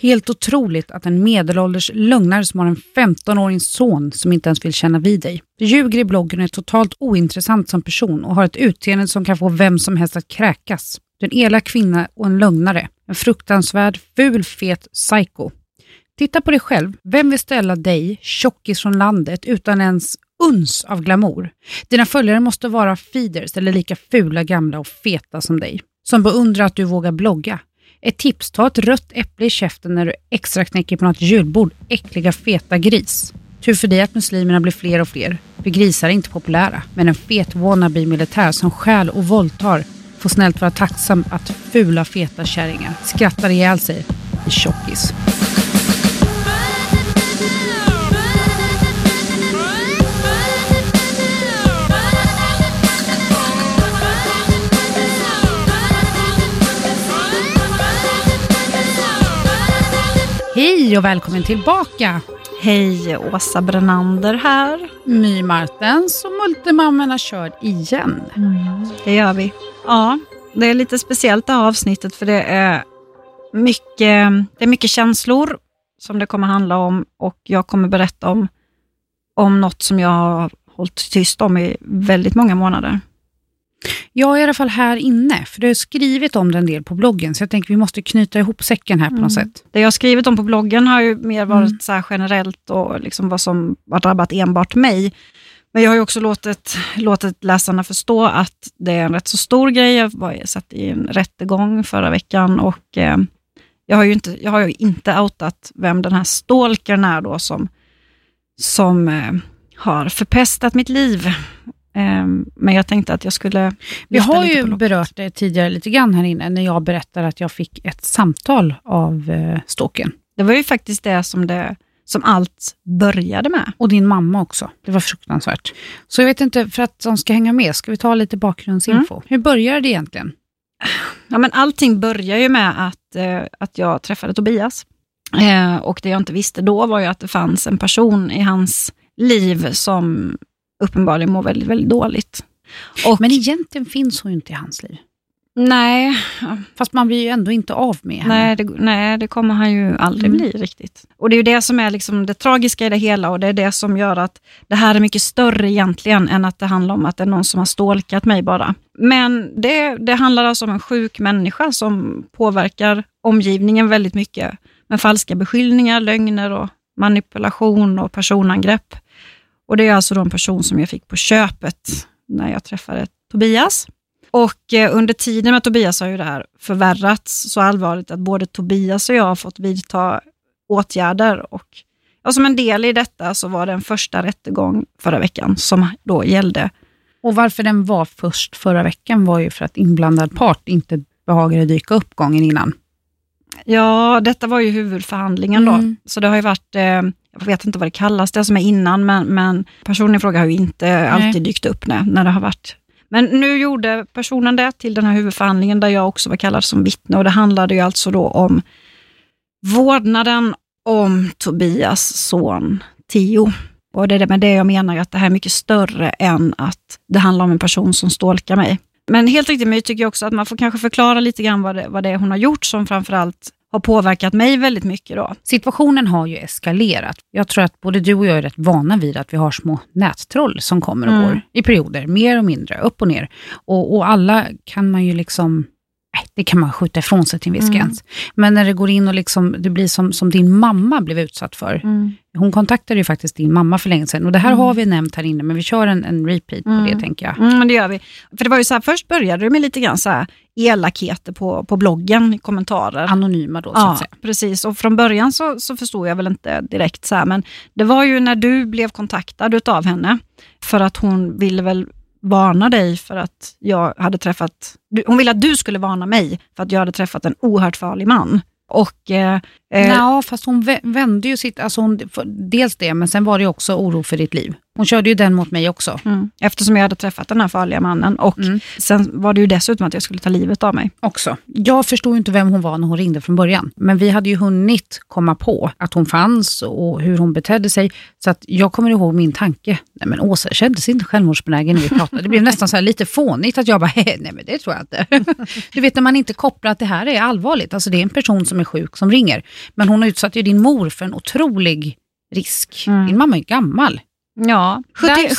Helt otroligt att en medelålders lögnare som har en 15-årig son som inte ens vill känna vid dig. Du ljuger i bloggen och är totalt ointressant som person och har ett utseende som kan få vem som helst att kräkas. Du är en elak kvinna och en lögnare. En fruktansvärd, ful, fet psycho. Titta på dig själv. Vem vill ställa dig, tjockis från landet, utan ens uns av glamour? Dina följare måste vara feeders eller lika fula, gamla och feta som dig. Som beundrar att du vågar blogga. Ett tips, ta ett rött äpple i käften när du extra knäcker på något julbord, äckliga feta gris. Tur för dig att muslimerna blir fler och fler. För grisar är inte populära, men en fet wannabe-militär som stjäl och våldtar får snällt vara tacksam att fula feta kärringar skrattar ihjäl sig i tjockis. Hej och välkommen tillbaka! Hej, Åsa Brännander här. My Martens och Multimammorna kör igen. Det gör vi. Ja, det är lite speciellt det här avsnittet för det är mycket känslor som det kommer handla om. Och jag kommer berätta om något som jag har hållit tyst om i väldigt många månader. Jag är i alla fall här inne, för du har skrivit om den del på bloggen, så jag tänker vi måste knyta ihop säcken här på något sätt. Det jag har skrivit om på bloggen har ju mer varit så här generellt och liksom vad som har drabbat enbart mig. Men jag har ju också låtit läsarna förstå att det är en rätt så stor grej. Jag var satt i en rättegång förra veckan och jag har ju inte outat vem den här stalkern är då som har förpestat mitt liv. Men jag tänkte att jag skulle... Vi har ju berört det tidigare lite grann här inne när jag berättade att jag fick ett samtal av stalkern. Det var ju faktiskt det som allt började med. Och din mamma också. Det var fruktansvärt. Så jag vet inte, för att de ska hänga med, ska vi ta lite bakgrundsinfo. Hur började det egentligen? Ja, men allting börjar ju med att jag träffade Tobias. Och det jag inte visste då var ju att det fanns en person i hans liv som... uppenbarligen mår väldigt, väldigt dåligt. Men egentligen finns hon ju inte i hans liv. Nej. Fast man blir ju ändå inte av med henne. Nej, det kommer han ju aldrig bli riktigt. Och det är ju det som är liksom det tragiska i det hela, och det är det som gör att det här är mycket större egentligen än att det handlar om att det är någon som har stalkat mig bara. Men det handlar alltså om en sjuk människa som påverkar omgivningen väldigt mycket med falska beskyllningar, lögner och manipulation och personangrepp. Och det är alltså de person som jag fick på köpet när jag träffade Tobias. Och under tiden med Tobias har ju det här förvärrats så allvarligt att både Tobias och jag har fått vidta åtgärder. Och som en del i detta så var det en första rättegång förra veckan som då gällde. Och varför den var först förra veckan var ju för att inblandad part inte behagade dyka upp gången innan. Ja, detta var ju huvudförhandlingen då. Så det har ju varit... Jag vet inte vad det kallas, det som är innan, men personen i fråga har ju inte alltid dykt upp när det har varit. Men nu gjorde personen det till den här huvudförhandlingen där jag också var kallad som vittne, och det handlade ju alltså då om vårdnaden om Tobias son Theo. Och det är med det jag menar att det här är mycket större än att det handlar om en person som stalkar mig. Men helt riktigt mig tycker jag också att man får kanske förklara lite grann vad det är hon har gjort som framförallt har påverkat mig väldigt mycket då. Situationen har ju eskalerat. Jag tror att både du och jag är rätt vana vid att vi har små nättroll som kommer och går i perioder, mer och mindre, upp och ner. Och alla kan man ju liksom, det kan man skjuta ifrån sig till en viss gräns. Men när det går in och liksom, det blir som din mamma blev utsatt för. Hon kontaktade ju faktiskt din mamma för länge sedan. Och det här har vi nämnt här inne, men vi kör en repeat på det, tänker jag. Men det gör vi. För det var ju så här, först började det med lite grann så här elakheter på bloggen, i kommentarer. Anonyma då, så att säga. Ja, precis. Och från början så förstod jag väl inte direkt så här, men det var ju när du blev kontaktad utav henne för att hon ville väl varna dig för att jag hade träffat... Hon ville att du skulle varna mig för att jag hade träffat en oerhört farlig man. Och... fast hon vände ju sitt... Alltså dels det, men sen var det också oro för ditt liv. Hon körde ju den mot mig också. Mm. Eftersom jag hade träffat den här farliga mannen. Och sen var det ju dessutom att jag skulle ta livet av mig. Också. Jag förstod inte vem hon var när hon ringde från början. Men vi hade ju hunnit komma på att hon fanns och hur hon betedde sig. Så att jag kommer ihåg min tanke. Nej men Åsa kändes inte självmordsbenägen när vi pratade. Det blev nästan så här lite fånigt att jag bara, nej men det tror jag inte. Du vet när man inte kopplar att det här är allvarligt. Alltså det är en person som är sjuk som ringer. Men hon utsatte ju din mor för en otrolig risk. Mm. Din mamma är gammal. Ja,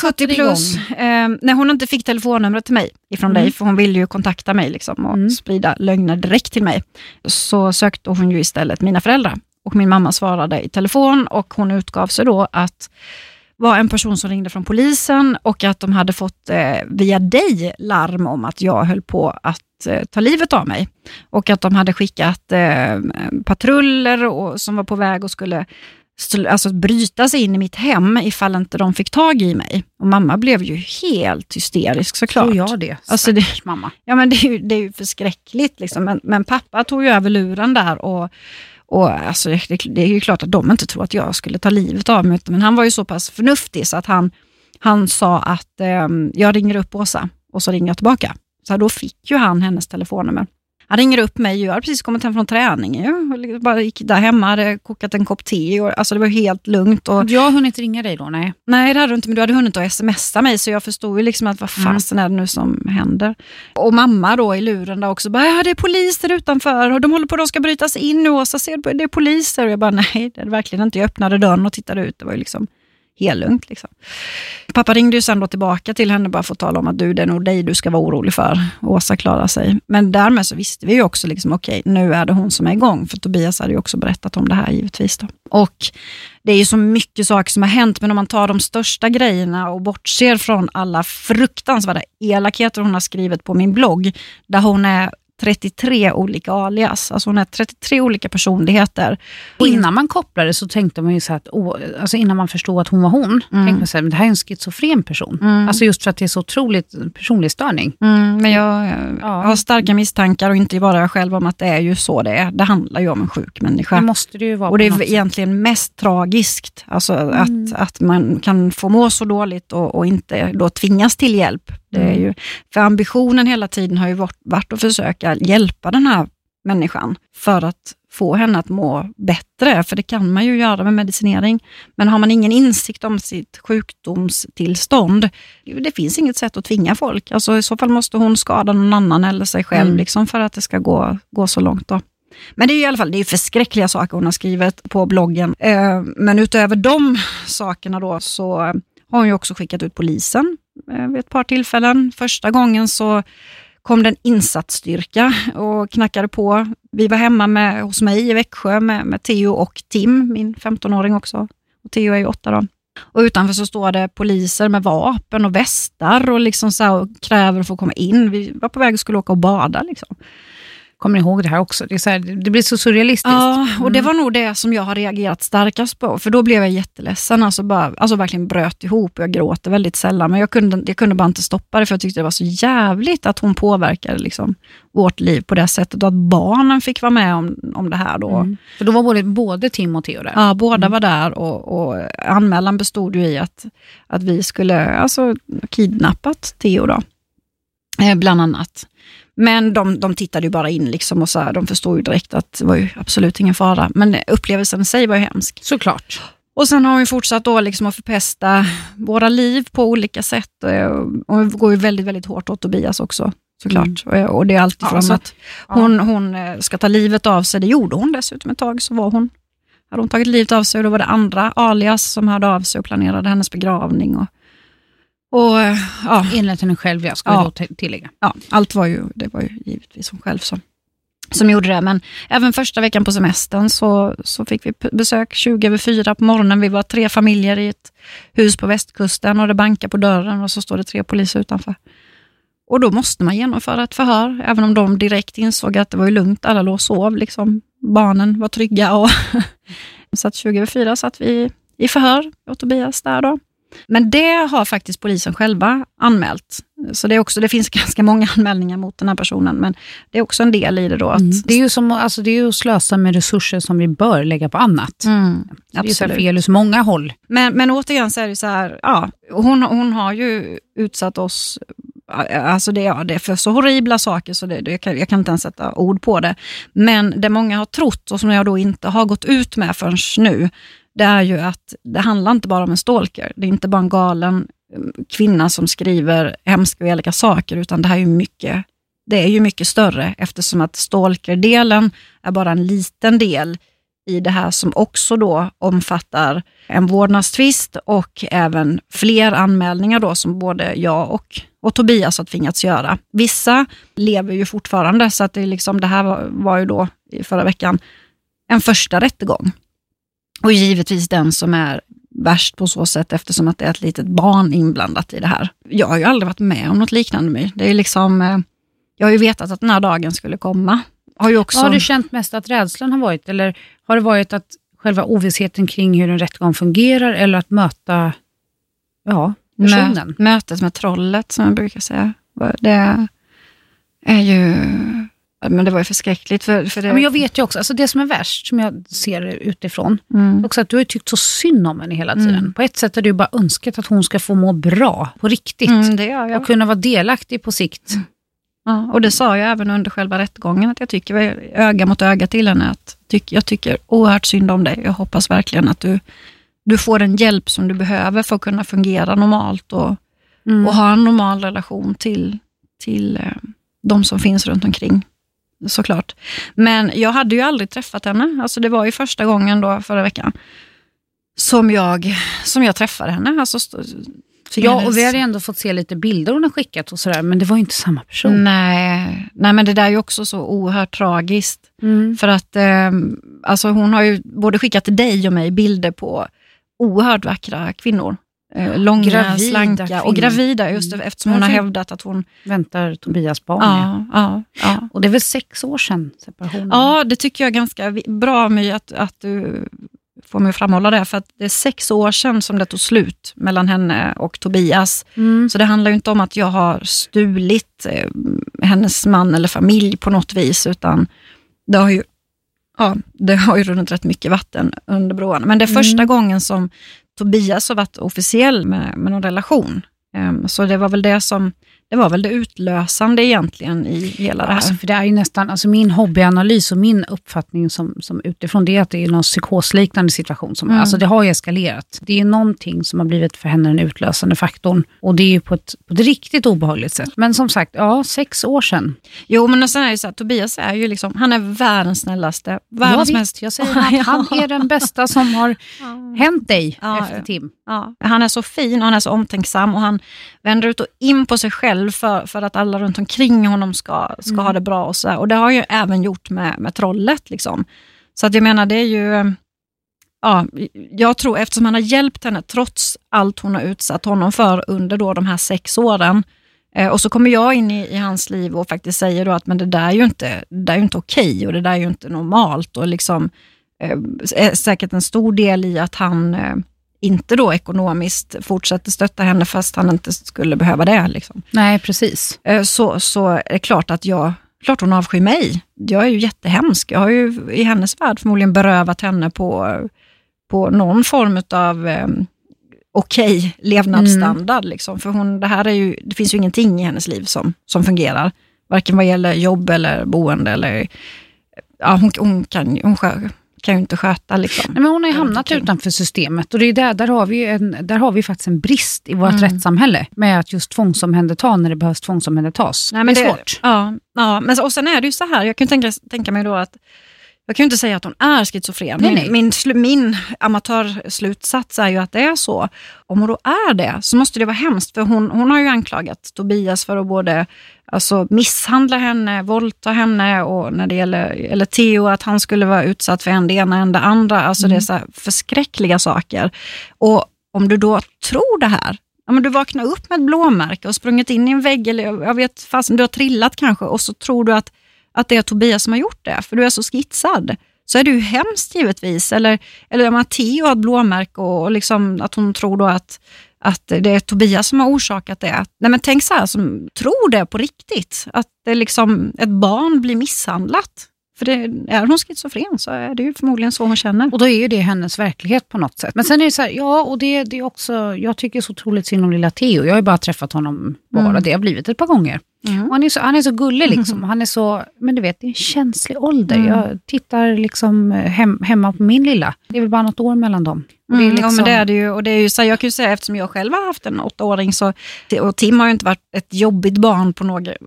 70 plus. När hon inte fick telefonnumret till mig ifrån dig, för hon ville ju kontakta mig liksom, och sprida lögner direkt till mig, så sökte hon ju istället mina föräldrar. Och min mamma svarade i telefon och hon utgav sig då att vara en person som ringde från polisen och att de hade fått via dig larm om att jag höll på att ta livet av mig. Och att de hade skickat patruller och, som var på väg och skulle alltså bryta sig in i mitt hem ifall inte de fick tag i mig. Och mamma blev ju helt hysterisk såklart. Tror jag det. Alltså det, mamma. Ja men det är ju förskräckligt liksom. Men pappa tog ju över luren där och alltså det är ju klart att de inte tror att jag skulle ta livet av mig. Men han var ju så pass förnuftig så att han sa att jag ringer upp Åsa och så ringer jag tillbaka. Så då fick ju han hennes telefonnummer. Han ringer upp mig, jag hade precis kommit hem från träning. Jag bara gick där hemma, hade kokat en kopp te. Och, alltså det var helt lugnt. Och jag har hunnit ringa dig då, nej? Nej, det hade du inte, men du hade hunnit att smsa mig. Så jag förstod ju liksom att vad fasen är det nu som händer. Och mamma då i luren där också. Bara, ja, det är poliser utanför. Och de håller på, de ska brytas in nu. Och så ser du, det är poliser. Och jag bara, nej, det är verkligen inte. Jag öppnade dörren och tittade ut. Det var ju liksom helt lugnt liksom. Pappa ringde ju sen då tillbaka till henne bara för att tala om att du, det är nog dig du ska vara orolig för. Åsa klarar sig. Men därmed så visste vi ju också liksom, okej, nu är det hon som är igång. För Tobias hade ju också berättat om det här givetvis då. Och det är ju så mycket saker som har hänt. Men om man tar de största grejerna och bortser från alla fruktansvärda elakheter hon har skrivit på min blogg. Där hon är 33 olika alias. Alltså hon är 33 olika personligheter. Innan man kopplade så tänkte man ju så att, alltså innan man förstod att hon var hon, tänkte man så här, men det här är en schizofren person. Alltså just för att det är så otroligt personlig störning. Men jag har starka misstankar och inte bara jag själv om att det är ju så det är. Det handlar ju om en sjuk människa. Det måste det ju vara. Och det är egentligen mest tragiskt. Alltså att man kan få må så dåligt och inte då tvingas till hjälp. Det är ju, för ambitionen hela tiden har ju varit att försöka hjälpa den här människan för att få henne att må bättre, för det kan man ju göra med medicinering. Men har man ingen insikt om sitt sjukdomstillstånd, det finns inget sätt att tvinga folk. Alltså i så fall måste hon skada någon annan eller sig själv liksom, för att det ska gå så långt då. Men det är ju i alla fall, det är förskräckliga saker hon har skrivit på bloggen. Men utöver de sakerna då så har hon ju också skickat ut polisen vid ett par tillfällen. Första gången så kom den insatsstyrka och knackade på. Vi var hemma hos mig i Växjö med Theo och Tim, min 15-åring också. Och Theo är ju 8 då. Och utanför så står det poliser med vapen och västar och liksom så här, och kräver att få komma in. Vi var på väg och skulle åka och bada liksom. Kommer ni ihåg det här också? Det är så här, det blir så surrealistiskt. Ja, och det var nog det som jag har reagerat starkast på. För då blev jag jätteledsen. Alltså verkligen bröt ihop. Jag gråter väldigt sällan. Men jag kunde bara inte stoppa det. För jag tyckte det var så jävligt att hon påverkade liksom vårt liv på det sättet. Och att barnen fick vara med om det här då. För då var både Tim och Theo där. Ja, båda var där. Och anmälan bestod ju i att vi skulle alltså kidnappat Theo då. Bland annat. Men de tittade ju bara in liksom och så här, de förstod ju direkt att det var ju absolut ingen fara. Men upplevelsen i sig var ju hemsk. Såklart. Och sen har vi fortsatt då liksom att förpesta våra liv på olika sätt. Och vi går ju väldigt, väldigt hårt åt Tobias också, såklart. Och det är alltid från att hon ska ta livet av sig. Det gjorde hon dessutom ett tag, så hade hon tagit livet av sig. Och då var det andra alias som hörde av sig och planerade hennes begravning och enligt henne själv, jag ska då tillägga. Ja, det var ju givetvis hon själv som gjorde det. Men även första veckan på semestern så fick vi besök 20:04 på morgonen. Vi var 3 familjer i ett hus på västkusten och det bankar på dörren och så står det 3 poliser utanför. Och då måste man genomföra ett förhör, även om de direkt insåg att det var ju lugnt, alla låg och sov liksom. Barnen var trygga och så att 20:04 satt vi i förhör åt Tobias där då. Men det har faktiskt polisen själva anmält. Så det är också, det finns ganska många anmälningar mot den här personen, men det är också en del i det då. Att... Mm. Det är ju som, alltså det är ju att slösa med resurser som vi bör lägga på annat. Mm, absolut. Det är ju fel hos många håll. Men återigen så är det så här, ja, hon har ju utsatt oss, alltså det är för så horribla saker så jag kan inte ens sätta ord på det. Men det många har trott och som jag då inte har gått ut med förrän nu, det är ju att det handlar inte bara om en stalker. Det är inte bara en galen kvinna som skriver hemska och elaka saker, utan det här är ju mycket, det är ju mycket större, eftersom att stalkerdelen är bara en liten del i det här som också då omfattar en vårdnadstvist och även fler anmälningar då som både jag och Tobias har tvingats göra. Vissa lever ju fortfarande, så att det, liksom, det här var ju då i förra veckan en första rättegång. Och givetvis den som är värst på så sätt, eftersom att det är ett litet barn inblandat i det här. Jag har ju aldrig varit med om något liknande mig. Det är liksom, jag har ju vetat att den här dagen skulle komma. Har ju också... Har du känt mest att rädslan har varit, eller har det varit att själva ovissheten kring hur en rättegång fungerar, eller att möta personen? Mötet med trollet, som jag brukar säga. Det är ju... Men det var ju förskräckligt. För det... Men jag vet ju också, alltså det som är värst, som jag ser utifrån, också att du har ju tyckt så synd om henne hela tiden. På ett sätt har du bara önskat att hon ska få må bra på riktigt. Det gör jag. Och kunna vara delaktig på sikt. Ja, och det sa jag även under själva rättegången, att jag tycker, öga mot öga till henne, att jag tycker oerhört synd om dig. Jag hoppas verkligen att du får den hjälp som du behöver för att kunna fungera normalt och ha en normal relation till de som finns runt omkring. Såklart. Men jag hade ju aldrig träffat henne. Alltså det var ju första gången då förra veckan som jag träffade henne. Alltså, ja, och vi hade ändå fått se lite bilder hon har skickat och sådär, men det var ju inte samma person. Nej, men det där är ju också så oerhört tragiskt. För att alltså hon har ju både skickat till dig och mig bilder på oerhört vackra kvinnor. Långa, gravida, slanka kvinnor. Och gravida, just eftersom hon har hävdat att hon väntar Tobias barn. Ja. Och det är väl 6 år sedan separationen. Ja, det tycker jag är ganska bra med att du får mig framhålla det, för att det är 6 år sedan som det tog slut mellan henne och Tobias. Så det handlar ju inte om att jag har stulit hennes man eller familj på något vis, utan det har ju runnit rätt mycket vatten under broarna. Men det är första gången som Tobias har varit officiell med någon relation. Så det var väl det utlösande egentligen i hela det här. Alltså, för det är ju nästan, alltså min hobbyanalys och min uppfattning som utifrån det, att det är någon psykosliknande situation som alltså det har ju eskalerat. Det är ju någonting som har blivit för henne den utlösande faktorn, och det är ju på ett riktigt obehagligt sätt. Men som sagt, 6 år sedan. Jo, men sen är det så att Tobias är ju liksom, han är världens snällaste, världens mest. Jag säger att han är den bästa som har hänt dig efter Tim. Ja. Han är så fin, han är så omtänksam, och han vänder ut och in på sig själv för att alla runt omkring honom ska ha det bra och så här. Och det har ju även gjort med trollet liksom. Så att jag menar, det är ju jag tror, eftersom han har hjälpt henne trots allt hon har utsatt honom för under då de här 6 åren, och så kommer jag in i hans liv och faktiskt säger då att men det där är ju inte okej, och det där är ju inte normalt, och liksom är säkert en stor del i att han inte då ekonomiskt fortsätter stötta henne, fast han inte skulle behöva det liksom. Nej, precis. Så är det klart att klart hon avskyr mig. Jag är ju jättehemsk. Jag har ju i hennes värld förmodligen berövat henne på någon form av okej levnadsstandard liksom. För hon, det finns ju ingenting i hennes liv som fungerar. Varken vad gäller jobb eller boende eller hon kan ju inte sköta liksom. Nej, men hon har ju hamnat utanför systemet, och det är där har vi faktiskt en brist i vårt rättssamhälle, med att just tvångsomhänderta när det behövs tvångsomhändertas. Nej, men det är svårt. Ja, men och sen är det ju så här, jag kan tänka mig då att jag kan ju inte säga att hon är schizofren. Min amatörslutsats är ju att det är så. Om hon då är det, så måste det vara hemskt. För hon har ju anklagat Tobias för att både misshandla henne, våldta henne, och när det gäller Theo, att han skulle vara utsatt för det ena än det andra. Alltså det är så här förskräckliga saker. Och om du då tror det här, men du vaknar upp med ett blåmärke och sprungit in i en vägg, eller jag vet fast du har trillat kanske, och så tror du att det är Tobias som har gjort det, för du är så skitsad, så är det ju hemskt givetvis. Eller om Theo har ett blåmärke och liksom att hon tror då att att det är Tobias som har orsakat det. Nej, men tänk så här som tror det på riktigt. Att det liksom ett barn blir misshandlat. För det, är hon schizofren så är det ju förmodligen så hon känner. Och då är ju det hennes verklighet på något sätt. Men sen är det så här, ja, och det är också, jag tycker så otroligt synd om lilla Theo. Jag har ju bara träffat honom bara, det har blivit ett par gånger. Mm. Och han är så gullig liksom. Mm. Han är så, men du vet, det är en känslig ålder. Mm. Jag tittar liksom hemma på min lilla. Det är väl bara något år mellan dem. Mm. Det är liksom... Ja, men det är det ju. Och det är ju så här, jag kan ju säga, eftersom jag själv har haft en 8-åring så, och Tim har ju inte varit ett jobbigt barn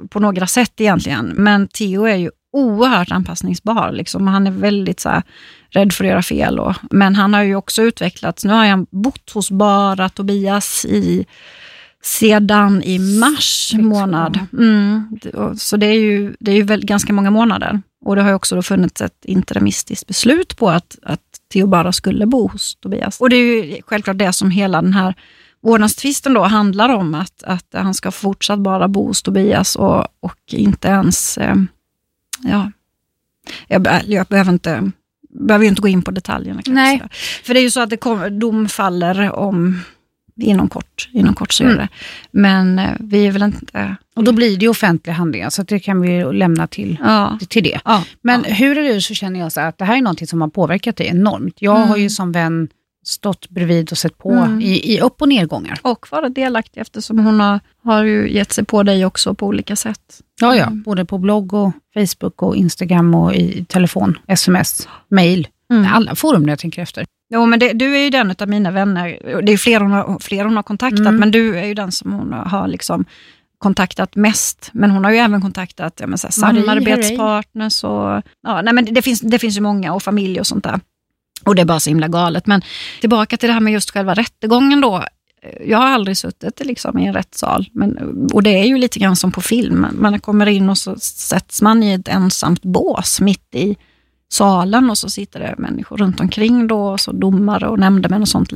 på några sätt egentligen. Men Theo är ju oerhört anpassningsbar liksom. Han är väldigt så här, rädd för att göra fel och, men han har ju också utvecklats. Nu har han bott hos bara Tobias sedan i mars månad. Mm. Så det är ju väl ganska många månader. Och det har ju också då funnits ett interimistiskt beslut på att Theo bara skulle bo hos Tobias. Och det är ju självklart det som hela den här vårdnadstvisten då handlar om, att han ska fortsatt bara bo hos Tobias och inte ens... Ja, jag behöver ju inte gå in på detaljerna. Nej. För det är ju så att dom faller om inom kort så gör det. Men vi är väl inte... Och då blir det offentliga handlingar, så det kan vi lämna till det. Ja. Men hur är det, så känner jag så att det här är någonting som har påverkat dig enormt. Jag har ju som vän stått bredvid och sett på i upp- och nedgångar. Och vara delaktig, eftersom hon har ju gett sig på dig också på olika sätt. Ja, både på blogg och Facebook och Instagram och i telefon, sms, mejl. Alla forum jag tänker efter. Jo, men du är ju den av mina vänner. Det är fler hon har kontaktat, men du är ju den som hon har liksom kontaktat mest, men hon har ju även kontaktat samarbetspartners och det finns ju många, och familj och sånt där. Och det är bara så himla galet. Men tillbaka till det här med just själva rättegången då. Jag har aldrig suttit liksom i en rättssal. Och det är ju lite grann som på film. Man kommer in och så sätts man i ett ensamt bås mitt i salen. Och så sitter det människor runt omkring då. Och så domare och nämndemän och sånt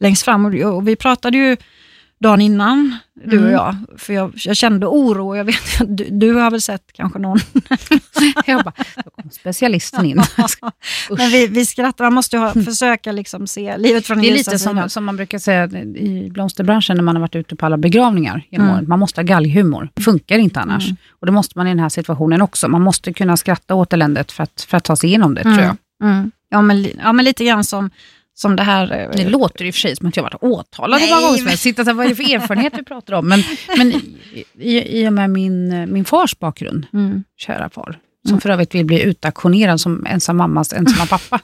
längst fram. Och vi pratade ju dagen innan, du och jag. För jag kände oro, och jag vet att du har väl sett kanske någon. Jag bara, då kom specialisten in. Men vi skrattar, man måste ju försöka liksom se livet från en ljusa sida. Det är lite som man brukar säga i blomsterbranschen när man har varit ute på alla begravningar genom året. Man måste ha galghumor, det funkar inte annars. Och det måste man i den här situationen också. Man måste kunna skratta åt eländet för att ta sig igenom det, tror jag. Ja, men lite grann som det här... Det låter i för sig som att jag varit åtalad. Nej, vad är det för erfarenhet vi pratar om? Men i och med min fars bakgrund, kära far, som för övrigt vill bli utaktionerad som ensam mammas ensamma pappa.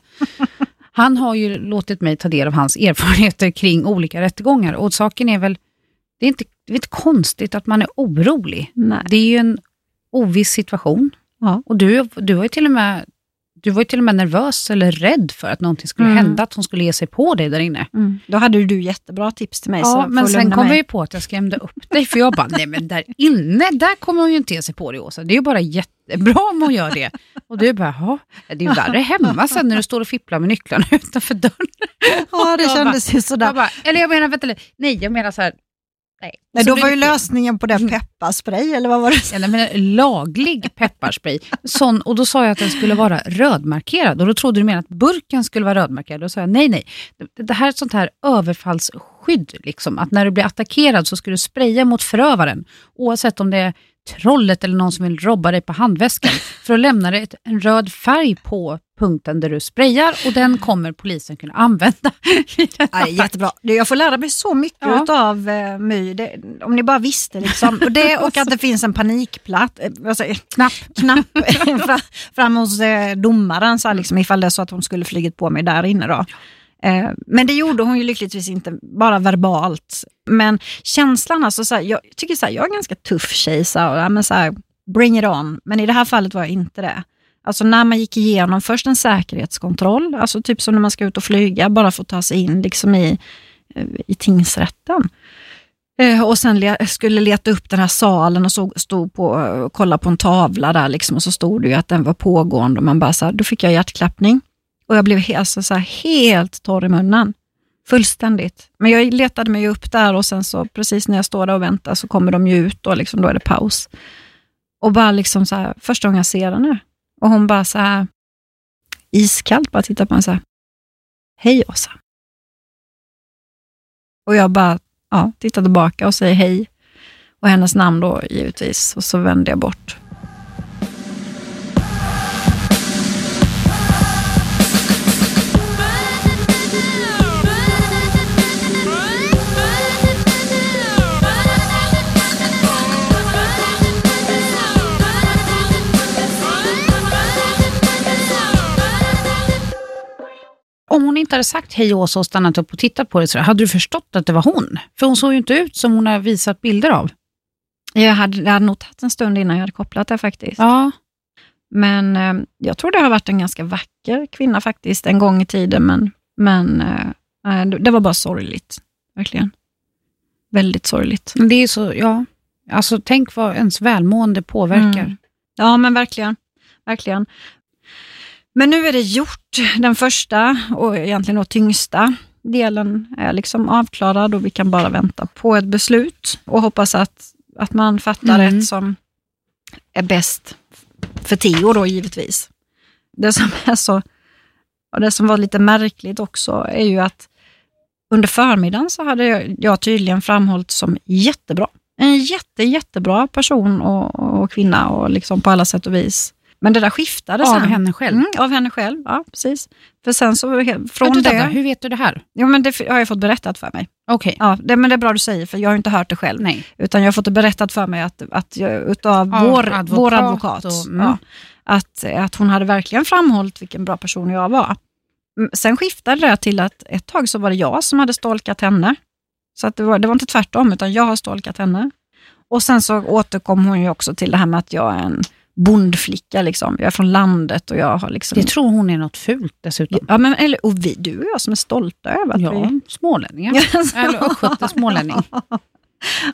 Han har ju låtit mig ta del av hans erfarenheter kring olika rättegångar. Och saken är väl, det är inte konstigt att man är orolig. Nej. Det är ju en oviss situation. Ja. Och du har ju till och med... Du var ju till och med nervös eller rädd för att någonting skulle hända, att hon skulle ge sig på dig där inne. Mm. Då hade du jättebra tips till mig. Ja, men sen kom vi ju på att jag skrämde upp dig, för jag bara, nej men där inne, där kommer hon ju inte ge sig på dig, Åsa. Det är ju bara jättebra om hon gör det. Och du bara, det är ju värre hemma sen när du står och fipplar med nycklarna utanför dörren. Ja, det kändes ju sådär. Jag menar så här. Nej, då var ju lösningen på den pepparspray, eller vad var det? Ja, men laglig pepparspray. Och då sa jag att den skulle vara rödmarkerad. Och då trodde du mer att burken skulle vara rödmarkerad. Då sa jag nej. Det här är ett sånt här överfallsskydd. Liksom, att när du blir attackerad så ska du spraya mot förövaren. Oavsett om det är trollet eller någon som vill robba dig på handväskan. För att lämna dig en röd färg på punkten där du sprayar, och den kommer polisen kunna använda. Jättebra. Jag får lära mig så mycket av My. Det, om ni bara visste liksom. Och att det finns en panikplatt. Knapp fram hos domaren så här, liksom, ifall det är så att hon skulle flygit på mig där inne då. Men det gjorde hon ju lyckligtvis inte, bara verbalt. Men känslan, alltså så här, jag tycker så här, jag är en ganska tuff tjej så här, bring it on. Men i det här fallet var jag inte det. Alltså när man gick igenom först en säkerhetskontroll, alltså typ som när man ska ut och flyga, bara få ta sig in liksom i tingsrätten. Och sen skulle leta upp den här salen och så stod och kolla på en tavla där liksom, och så stod det ju att den var pågående, och man bara så här, då fick jag hjärtklappning. Och jag blev helt torr i munnen. Fullständigt. Men jag letade mig upp där, och sen så precis när jag står där och väntar så kommer de ju ut, och liksom, då är det paus. Och bara liksom så här, första gången jag ser henne. Och hon bara så här iskallt bara tittar på mig så här. Hej Åsa. Och jag bara tittar tillbaka och säger hej. Och hennes namn då givetvis. Och så vände jag bort. Om hon inte hade sagt hej Åsa och stannat upp och tittat på det, så hade du förstått att det var hon? För hon såg ju inte ut som hon har visat bilder av. Jag hade nog tagit en stund innan jag hade kopplat det faktiskt. Ja. Men jag tror det har varit en ganska vacker kvinna faktiskt en gång i tiden. Men det var bara sorgligt. Verkligen. Väldigt sorgligt. Det är så, ja. Alltså tänk vad ens välmående påverkar. Mm. Ja men verkligen. Verkligen. Men nu är det gjort. Den första och egentligen då tyngsta delen är liksom avklarad och vi kan bara vänta på ett beslut och hoppas att man fattar ett som är bäst för Theo då givetvis. Det som var lite märkligt också är ju att under förmiddagen så hade jag tydligen framhållit som jättebra. En jättebra person och kvinna och liksom på alla sätt och vis. Men det där skiftade sen. Av henne själv? Mm, av henne själv, ja precis. För sen så från hur vet du det här? Jo men det har jag fått berättat för mig. Okej. Okay. Ja, men det är bra du säger för jag har inte hört det själv. Nej. Utan jag har fått det berättat för mig att jag, utav vår advokat. Och, att hon hade verkligen framhållit vilken bra person jag var. Sen skiftade det till att ett tag så var det jag som hade stalkat henne. Så att det var inte tvärtom utan jag har stalkat henne. Och sen så återkom hon ju också till det här med att jag är en bondflicka liksom. Jag är från landet och jag har liksom... Det tror hon är något fult dessutom. Ja, men eller och du och jag som är stolta över att vi smålänningar. Eller östgöte smålänning.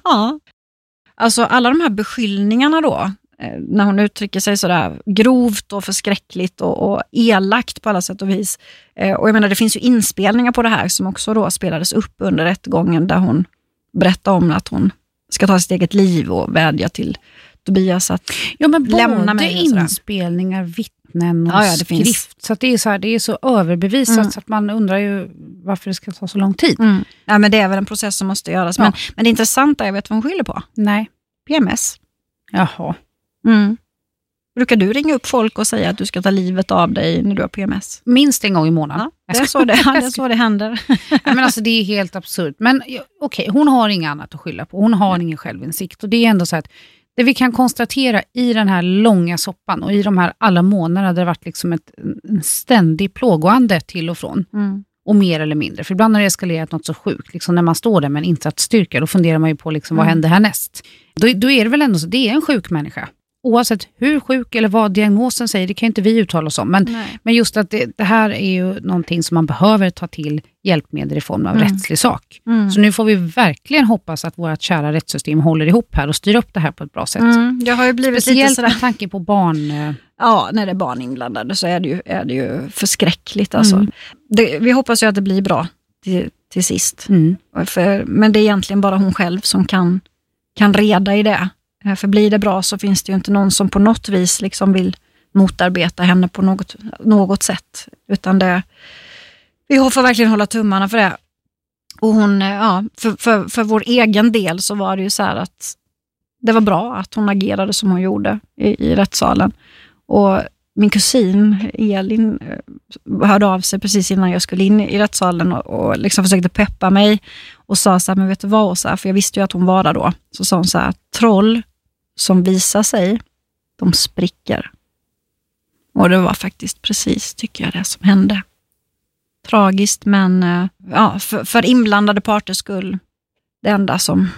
Ja. Alltså alla de här beskyllningarna då när hon uttrycker sig så där grovt och förskräckligt och elakt på alla sätt och vis. Och jag menar det finns ju inspelningar på det här som också då spelades upp under rättegången där hon berättar om att hon ska ta sitt eget liv och vädja till Tobias att lämna mig. Ja men både inspelningar, vittnen och skrift. Finns. Så att det är så överbevisat så att man undrar ju varför det ska ta så lång tid. Mm. Ja men det är väl en process som måste göras. Ja. Men det intressanta är vet vad hon skyller på. Nej. PMS. Jaha. Mm. Brukar du ringa upp folk och säga att du ska ta livet av dig när du har PMS? Minst en gång i månaden. Ja, det är så det händer. Ja, men alltså, det är helt absurt. Men okej, hon har inget annat att skylla på. Hon har ingen självinsikt. Och det är ändå så att det vi kan konstatera i den här långa soppan och i de här alla månaderna där det har varit liksom en ständig plågoande till och från. Mm. Och mer eller mindre. För ibland har det eskalerat något så sjukt. Liksom när man står där med en insatt styrka då funderar man ju på liksom, vad händer härnäst? Då är det väl ändå så, det är en sjuk människa. Oavsett hur sjuk eller vad diagnosen säger, det kan inte vi uttala oss om. Men just att det här är ju någonting som man behöver ta till hjälpmedel i form av rättslig sak. Mm. Så nu får vi verkligen hoppas att vårt kära rättssystem håller ihop här och styr upp det här på ett bra sätt. Mm. Jag har ju blivit speciellt lite sådär... med tanke på barn... Ja, när det är barn inblandade så är det ju förskräckligt alltså. Mm. Vi hoppas ju att det blir bra till sist. Mm. Men det är egentligen bara hon själv som kan reda i det. För blir det bra så finns det ju inte någon som på något vis liksom vill motarbeta henne på något sätt. Utan vi får verkligen hålla tummarna för det. Och hon, för vår egen del så var det ju så här att det var bra att hon agerade som hon gjorde i rättssalen. Och min kusin Elin hörde av sig precis innan jag skulle in i rättssalen och liksom försökte peppa mig och sa så här, men vet du vad Åsa? För jag visste ju att hon var där då. Så sa hon så här, troll som visar sig, de spricker. Och det var faktiskt precis, tycker jag, det som hände. Tragiskt, men för inblandade parters skull, det enda som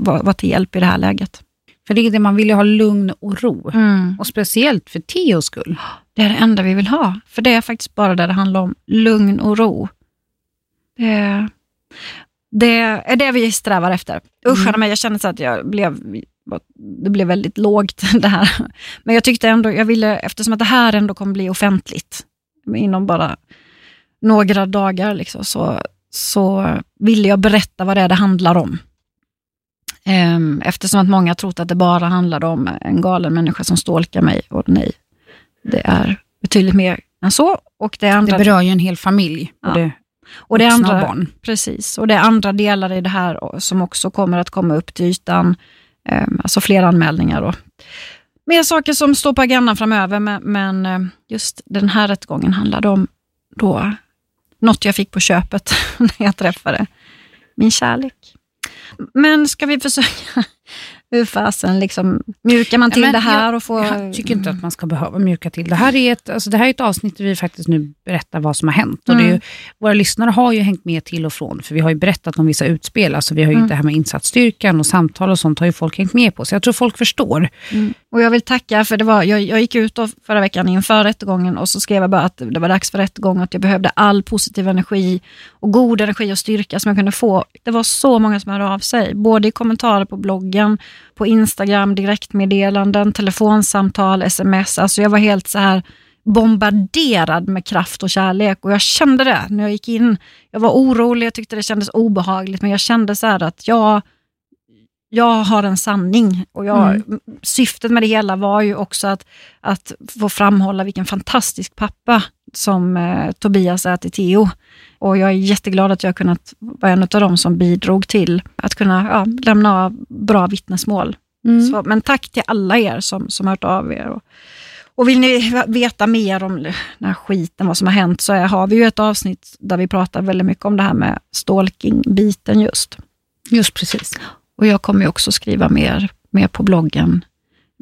var till hjälp i det här läget. För det är det man vill ju ha, lugn och ro. Mm. Och speciellt för Theos skull. Det är det enda vi vill ha. För det är faktiskt bara det handlar om, lugn och ro. Det är det vi strävar efter. Usch, men jag kände så att det blev väldigt lågt det här. Men jag tyckte ändå, jag ville, eftersom att det här ändå kommer bli offentligt inom bara några dagar liksom, så ville jag berätta vad det handlar om. Eftersom att många trott att det bara handlade om en galen människa som stalkar mig. Och nej, det är betydligt mer än så. Och det berör ju en hel familj. Ja. Och det Och det andra, barn. Precis. Och det är andra delar i det här som också kommer att komma upp till ytan. Alltså fler anmälningar då. Mer saker som står på agendan framöver, men just den här rättegången handlade om då något jag fick på köpet när jag träffade min kärlek. Men ska vi försöka hur fasen liksom mjuka man till det här och få... Jag tycker inte att man ska behöva mjuka till. Det här är ett avsnitt där vi faktiskt nu berättar vad som har hänt. Och det är ju, våra lyssnare har ju hängt med till och från, för vi har ju berättat om vissa utspel. Alltså vi har ju det här med insatsstyrkan och samtal och sånt har ju folk hängt med på. Så jag tror folk förstår. Mm. Och jag vill tacka, för det var, jag gick ut förra veckan inför rättegången och så skrev jag bara att det var dags för rättegång och att jag behövde all positiv energi och god energi och styrka som jag kunde få. Det var så många som hörde av sig. Både i kommentarer på bloggen, på Instagram, direktmeddelanden, telefonsamtal, sms. Alltså jag var helt så här bombarderad med kraft och kärlek. Och jag kände det när jag gick in. Jag var orolig, jag tyckte det kändes obehagligt. Men jag kände så här att jag har en sanning. Och syftet med det hela var ju också att få framhålla vilken fantastisk pappa som Tobias är till Theo. Och jag är jätteglad att jag kunnat vara en av dem som bidrog till att kunna lämna bra vittnesmål. Så, men tack till alla er som hört av er. Och vill ni veta mer om den här skiten, vad som har hänt, så har vi ju ett avsnitt där vi pratar väldigt mycket om det här med stalking-biten just. Just precis. Och jag kommer ju också skriva mer på bloggen.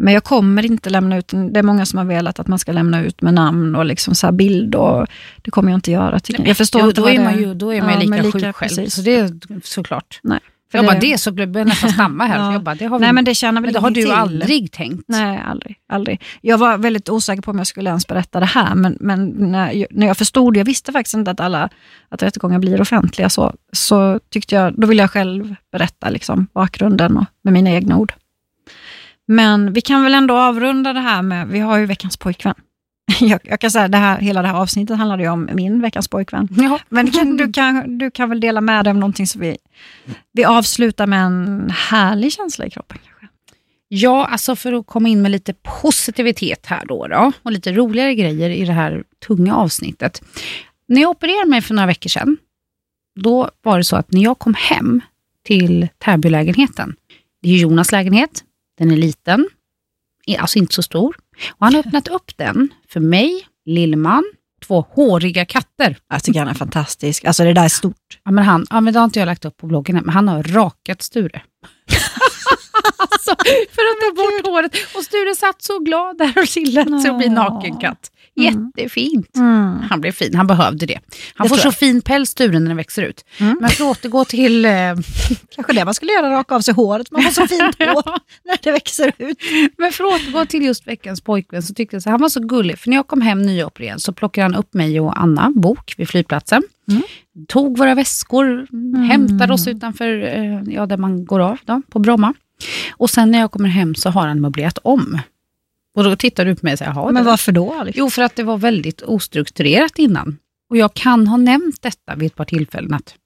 Men jag kommer inte lämna ut, det är många som har velat att man ska lämna ut med namn och liksom så här bild, och det kommer jag inte göra. Jag förstår inte vad det är. Då är man lika sjuk själv. Precis. Så det är såklart. Nej, för det så blev jag nästan stamma här. Ja. Det har du aldrig tänkt. Nej, aldrig. Jag var väldigt osäker på om jag skulle ens berätta det här, men när jag förstod det, jag visste faktiskt inte att rättegångar blir offentliga, så tyckte jag, då ville jag själv berätta liksom bakgrunden och med mina egna ord. Men vi kan väl ändå avrunda det här med, vi har ju veckans pojkvän. Jag kan säga, hela det här avsnittet handlade ju om min veckans pojkvän. Ja. Men du kan väl dela med dig om någonting, så vi avslutar med en härlig känsla i kroppen kanske. Ja, alltså för att komma in med lite positivitet här då och lite roligare grejer i det här tunga avsnittet. När jag opererade mig för några veckor sedan, då var det så att när jag kom hem till Täbylägenheten, det är ju Jonas lägenhet. Den är liten, alltså inte så stor. Och han har öppnat upp den för mig, Lillman, 2 håriga katter. Jag tycker han är fantastisk. Alltså det där är stort. Ja, men det har inte jag lagt upp på bloggen än, men han har rakat Sture. Alltså, för att ta bort håret. Och Sture satt så glad där och chillade sig och blir nakenkatt. Jättefint. Mm. Han blev fin, han behövde det. Han får så fin päls Sture när den växer ut. Mm. Men för att återgå till... kanske det man skulle göra, raka av sig håret. Man får så fint hår när det växer ut. Men för att återgå till just veckans pojkvän, så tyckte jag så, han var så gullig. För när jag kom hem nyopererad så plockade han upp mig och Anna bok vid flygplatsen. Mm. Tog våra väskor, hämtade oss utanför där man går av då, på Bromma. Och sen när jag kommer hem så har han möblerat om. Och då tittar du på mig och säger, men varför då? Liksom? Jo, för att det var väldigt ostrukturerat innan. Och jag kan ha nämnt detta vid ett par tillfällen att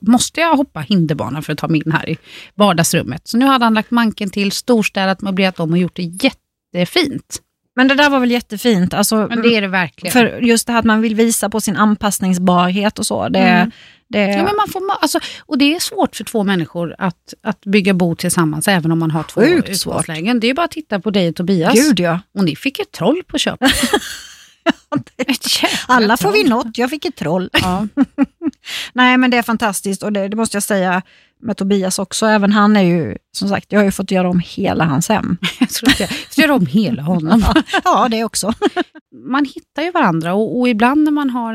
måste jag hoppa hinderbanan för att ta mig in här i vardagsrummet. Så nu hade han lagt manken till, storstädat, möblerat om och gjort det jättefint. Men det där var väl jättefint. Alltså, men det är det verkligen. För just det här att man vill visa på sin anpassningsbarhet och så. Ja, men man får, och det är svårt för 2 människor att bygga bo tillsammans, även om man har 2 utgångslägen. Det är bara att titta på dig och Tobias. Gud ja. Och ni fick ett troll på köpet. Alla får vi något, jag fick ett troll. Ja. Nej, men det är fantastiskt, och det måste jag säga med Tobias också, även han är ju, som sagt, jag har ju fått göra om hela hans hem. Jag tror inte jag gör om hela honom. Ja, det också. Man hittar ju varandra, och ibland när man har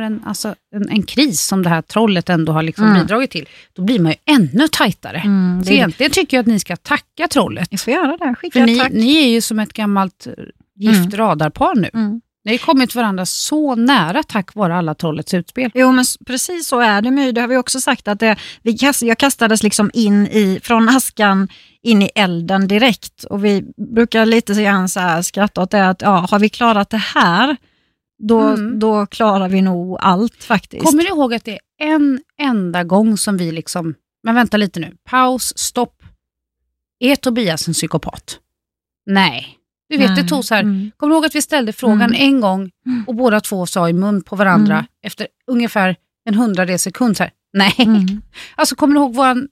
en kris som det här trollet ändå har liksom bidragit till, då blir man ju ännu tajtare. Så egentligen tycker jag att ni ska tacka trollet. Jag får göra det, skicka ett tack. Ni är ju som ett gammalt gift radarpar nu. Ni har kommit varandra så nära tack vare alla trollets utspel. Jo, men precis så är det ju. Det har vi också sagt att jag kastades liksom från askan in i elden direkt. Och vi brukar lite så här skratta åt det att har vi klarat det här, då klarar vi nog allt faktiskt. Kommer du ihåg att det är en enda gång som vi liksom, men vänta lite nu, paus, stopp. Är Tobias en psykopat? Nej. Du vet, det tog så här. Kommer du ihåg att vi ställde frågan en gång och båda två sa i mun på varandra efter ungefär en hundrade sekund så här. Nej. Mm. Alltså kommer du ihåg våran,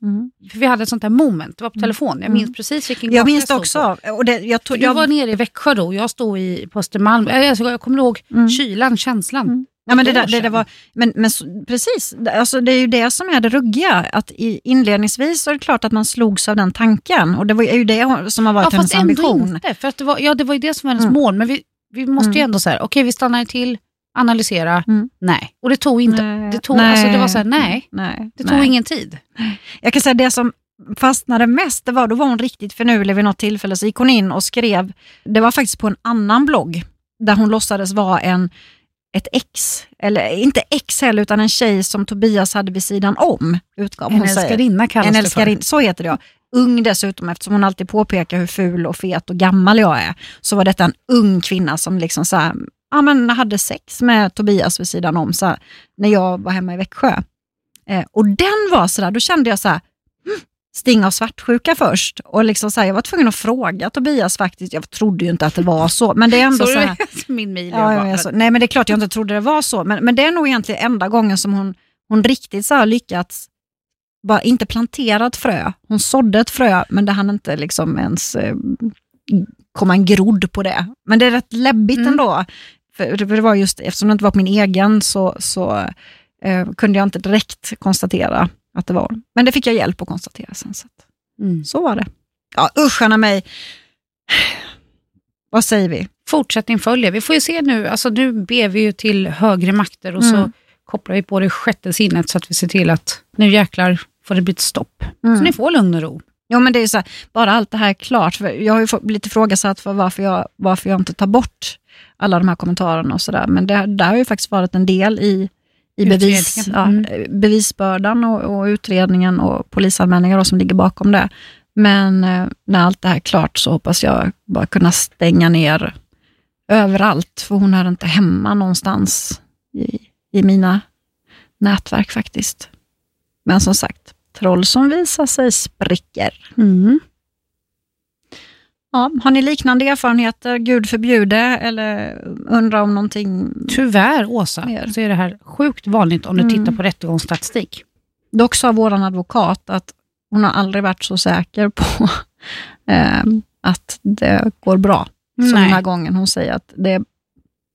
för vi hade ett sånt här moment, det var på telefon, jag minns precis vilken gång jag minns också. Och det, jag var nere i Växjö då, jag stod i Östermalm, jag kommer ihåg kylan, känslan. Ja, men det var, men precis, alltså det är ju det som är det ruggiga, att inledningsvis är det klart att man slogs av den tanken, och det var ju det som har varit hennes ambition. Ändå inte, för att det var ju det som var hennes mål, men vi måste ju ändå så här, okej, vi stannar till, analysera, nej. Och det tog inte, alltså det var så här, det tog ingen tid. Jag kan säga det som fastnade mest, då var hon riktigt finurlig vid något tillfälle, så gick hon in och skrev, det var faktiskt på en annan blogg, där hon låtsades vara ett ex, eller inte ex heller, utan en tjej som Tobias hade vid sidan om, utgav hon sig. En älskarinna kallas det för. Så heter det, ung dessutom, eftersom hon alltid påpekar hur ful och fet och gammal jag är, så var detta en ung kvinna som liksom så här, men hade sex med Tobias vid sidan om så här, när jag var hemma i Växjö. Och den var så där, då kände jag så här, sting av svartsjuka först, och liksom så här, jag var tvungen att fråga Tobias faktiskt, jag trodde ju inte att det var så, men det är ändå så här, min mil nej, men det är klart jag inte trodde det var så, men det är nog egentligen enda gången som hon riktigt så här lyckats, bara inte planterat frö, hon sådde ett frö, men det hann inte liksom ens komma en grodd på det, men det är rätt läbbigt ändå, för det var just, eftersom det inte var på min egen, så kunde jag inte direkt konstatera att det var. Men det fick jag hjälp att konstatera sen. Så var det. Ja, uscharna mig. Vad säger vi? Fortsättning följer. Vi får ju se nu. Alltså nu ber vi ju till högre makter och så kopplar vi på det sjätte sinnet så att vi ser till att nu jäklar får det bli ett stopp. Så ni får lugn och ro. Ja, men det är ju så här, bara allt det här är klart. För jag har ju fått lite frågasatt för varför jag inte tar bort alla de här kommentarerna och sådär. Men det där har ju faktiskt varit en del i bevisbördan och utredningen och polisanmälningar då, som ligger bakom det. Men när allt det här är klart så hoppas jag bara kunna stänga ner överallt, för hon är inte hemma någonstans i mina nätverk faktiskt. Men som sagt, troll som visar sig spricker. Ja, har ni liknande erfarenheter, Gud förbjude, eller undrar om någonting? Tyvärr, Åsa, så är det här sjukt vanligt om du tittar på rättegångsstatistik. Dock sa våran advokat att hon har aldrig varit så säker på att det går bra som den här gången. Hon säger att det är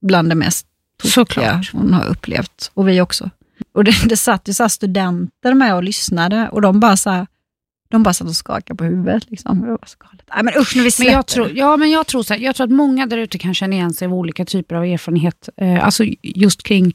bland det mest tokiga hon har upplevt, och vi också. Och det satt ju så här studenter med och lyssnade, och de bara så här, de bara satt och skakade på huvudet liksom. Det var så galet. Nej, men usch, nu vi släpper. Men jag tror att många där ute kan känna igen sig av olika typer av erfarenhet. Alltså just kring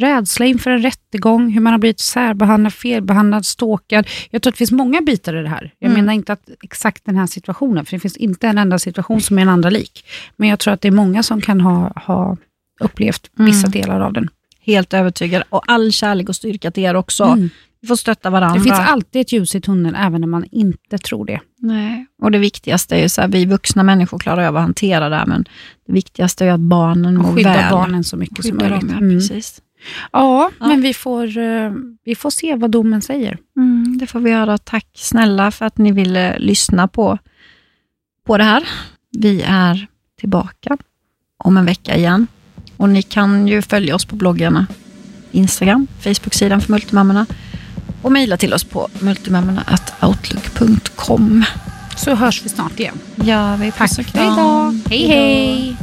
rädsla inför en rättegång, hur man har blivit särbehandlad, felbehandlad, stalkad. Jag tror att det finns många bitar i det här. Jag menar inte att exakt den här situationen, för det finns inte en enda situation som är en andra lik. Men jag tror att det är många som kan ha upplevt vissa delar av den. Helt övertygad. Och all kärlek och styrka till er också. Vi får stötta varandra. Det finns alltid ett ljus i tunneln även när man inte tror det. Nej. Och det viktigaste är ju så här, vi vuxna människor klarar av att hantera det här, men det viktigaste är ju att barnen mår väl. Skydda barnen så mycket som möjligt. Precis. Ja, men vi får se vad domen säger. Det får vi göra. Tack snälla för att ni ville lyssna på det här. Vi är tillbaka om en vecka igen. Och ni kan ju följa oss på bloggarna, Instagram, Facebook-sidan för Multimammorna. Och mejla till oss på multimammorna@outlook.com. Så hörs vi snart igen. Ja, vi tack för idag. Hej hej.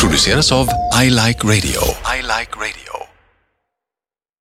Produceras av I Like Radio. I Like Radio.